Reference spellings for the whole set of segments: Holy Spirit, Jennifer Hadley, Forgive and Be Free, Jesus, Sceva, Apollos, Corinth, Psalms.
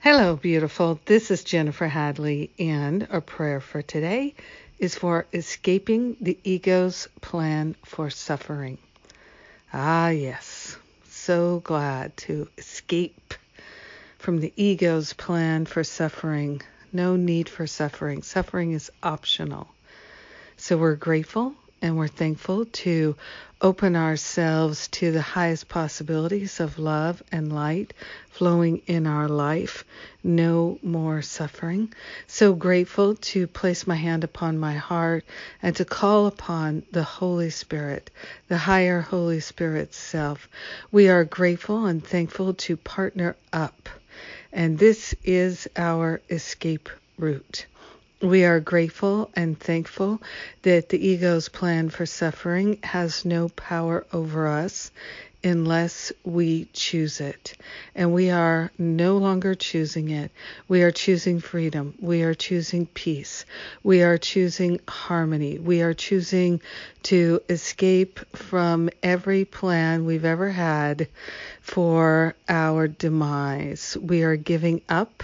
Hello, beautiful. This is Jennifer Hadley, and our prayer for today is for escaping the ego's plan for suffering. Ah, yes. So glad to escape from the ego's plan for suffering. No need for suffering. Suffering is optional. So we're grateful and we're thankful to open ourselves to the highest possibilities of love and light flowing in our life. No more suffering. So grateful to place my hand upon my heart and to call upon the Holy Spirit, the higher Holy Spirit self. We are grateful and thankful to partner up. And this is our escape route. We are grateful and thankful that the ego's plan for suffering has no power over us unless we choose it. And we are no longer choosing it. We are choosing freedom. We are choosing peace. We are choosing harmony. We are choosing to escape from every plan we've ever had for our demise. We are giving up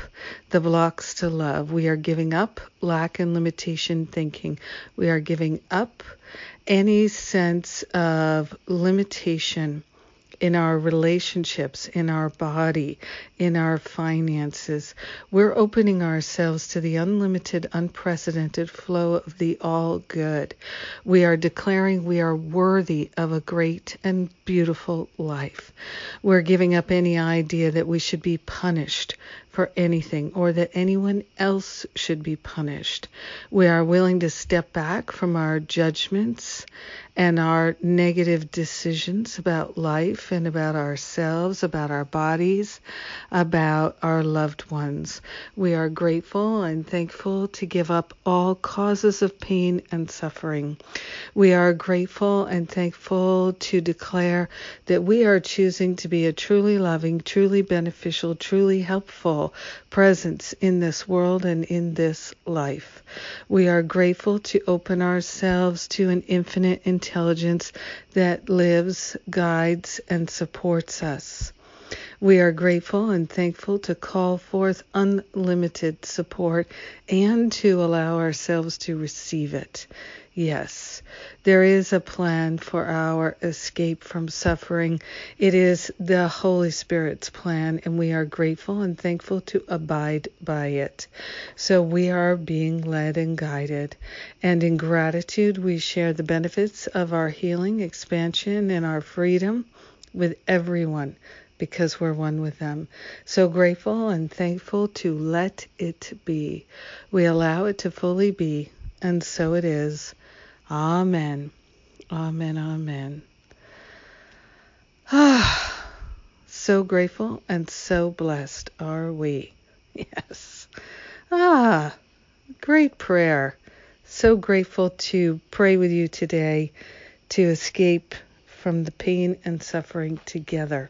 the blocks to love. We are giving up lack and limitation thinking. We are giving up any sense of limitation in our relationships, in our body, in our finances. We're opening ourselves to the unlimited, unprecedented flow of the all good. We are declaring we are worthy of a great and beautiful life. We're giving up any idea that we should be punished for anything or that anyone else should be punished. We are willing to step back from our judgments and our negative decisions about life and about ourselves, about our bodies, about our loved ones. We are grateful and thankful to give up all causes of pain and suffering. We are grateful and thankful to declare that we are choosing to be a truly loving, truly beneficial, truly helpful presence in this world and in this life. We are grateful to open ourselves to an infinite intelligence that lives, guides, and supports us. We are grateful and thankful to call forth unlimited support and to allow ourselves to receive it. Yes, there is a plan for our escape from suffering. It is the Holy Spirit's plan, and we are grateful and thankful to abide by it. So we are being led and guided. And in gratitude, we share the benefits of our healing, expansion, and our freedom with everyone, because we're one with them. So grateful and thankful to let it be. We allow it to fully be, and so it is. Amen. Amen, amen. Ah, so grateful and so blessed are we. Yes. Ah, great prayer. So grateful to pray with you today to escape from the pain and suffering together.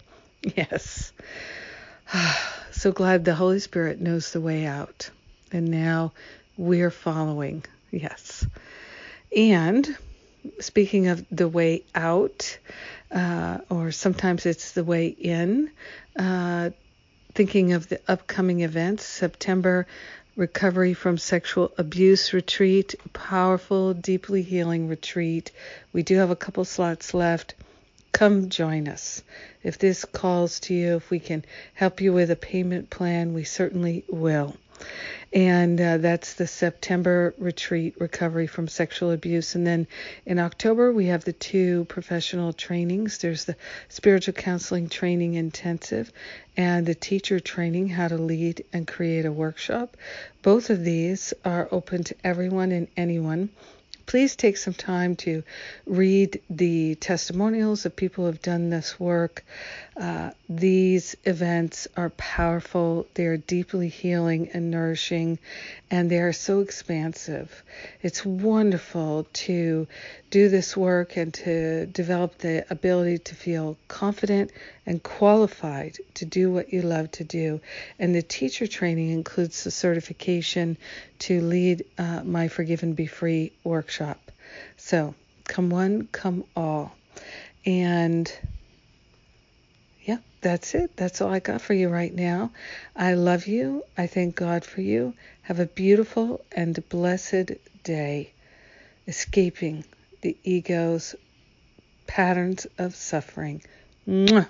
Yes. So glad the Holy Spirit knows the way out. And now we're following. Yes. And speaking of the way out, or sometimes it's the way in, thinking of the upcoming events, September Recovery from Sexual Abuse Retreat, powerful, deeply healing retreat. We do have a couple slots left. Come join us. If this calls to you, if we can help you with a payment plan, we certainly will. And that's the September retreat, Recovery from Sexual Abuse. And then in October, we have the two professional trainings. There's the Spiritual Counseling Training Intensive and the Teacher Training, How to Lead and Create a Workshop. Both of these are open to everyone and anyone. please take some time to read the testimonials of people who have done this work. These events are powerful. They are deeply healing and nourishing, and they are so expansive. It's wonderful to do this work and to develop the ability to feel confident and qualified to do what you love to do. And the teacher training includes the certification to lead my Forgive and Be Free workshop. So come one, come all. And yeah, that's it. That's all I got for you right now. I love you. I thank God for you. Have a beautiful and blessed day, escaping the ego's patterns of suffering. Mwah.